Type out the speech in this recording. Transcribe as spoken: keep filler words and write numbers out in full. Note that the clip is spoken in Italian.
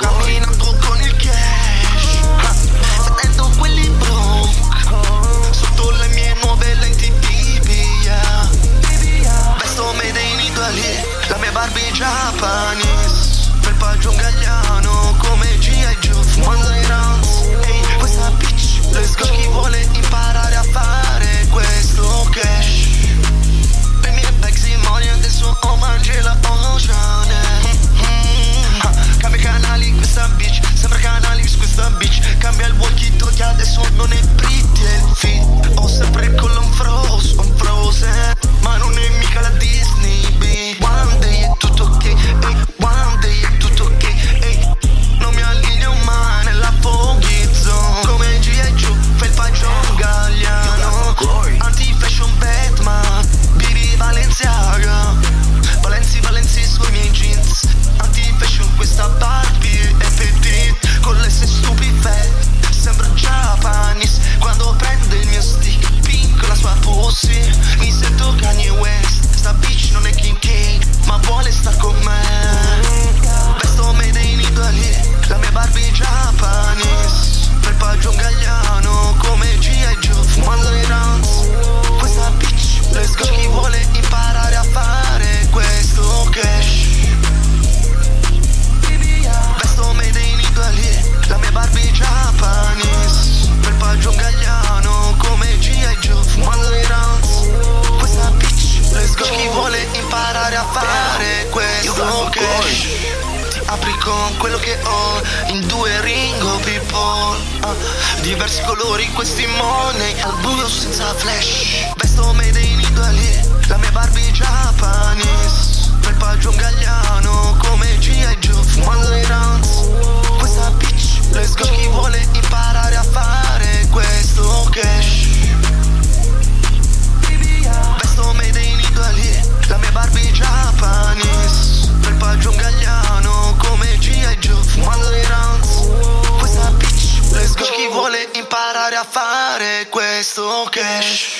Camminando con il cash, sentendo quelli broke, sotto le mie nuove lenti B B A. Vesto made in Italy, la mia Barbie Japanese, felpa giungagliano come G I. Joe. Fumando i rounds, ehi, hey, questa bitch, let's go. Chi vuole imparare a fare questo cash? Le mie bag si muoiono, adesso ho mangiato la oceane. Cambia canali questa bitch, sembra Canalis questa bitch. Cambia il walkie talkie adesso non è pretty è il fit. Ho sempre il colon frozen, on frozen, ma non è mica la Disney B. One day è tutto ok, ey, one day è tutto ok, ey. Non mi allineo mai nella foggy zone, come G I. Joe, felpa John Galliano, anti-fashion Batman, B B Balenciaga, Valenzi Valenzi sui miei jeans. Anti-fashion questa Barbie è petit, con le se stupide, sembra Japanese. Quando prende il mio stick, picco la sua pussy, mi sento Kanye West. Sta bitch non è Kim K, ma vuole star con me. Vesto made in Italy, la mia Barbie Japanese, felpa John Galliano come G I. Joe. Fumando i rounds, questa bitch, let's go. Chi vuole imparare a fare questo cash? Vesto made in Italy, la mia Barbie Japanese, felpa John Galliano come G I. Joe. Fumando i rounds, questa bitch, let's go. Chi vuole imparare a fare questo cash? Apri con quello che ho in due ringo people, ah, diversi colori questi money al buio senza flash. Vesto made in Italy, la mia Barbie Japanese, felpa John Galliano come G I. Joe. Fumando i rounds, questa bitch, let's go. Chi vuole imparare a fare questo cash? Vesto made in Italy, la mia Barbie Japanese, felpa John Galliano come G I. Joe. Fumando i rounds, questa bitch, let's go. Chi vuole imparare a fare questo cash?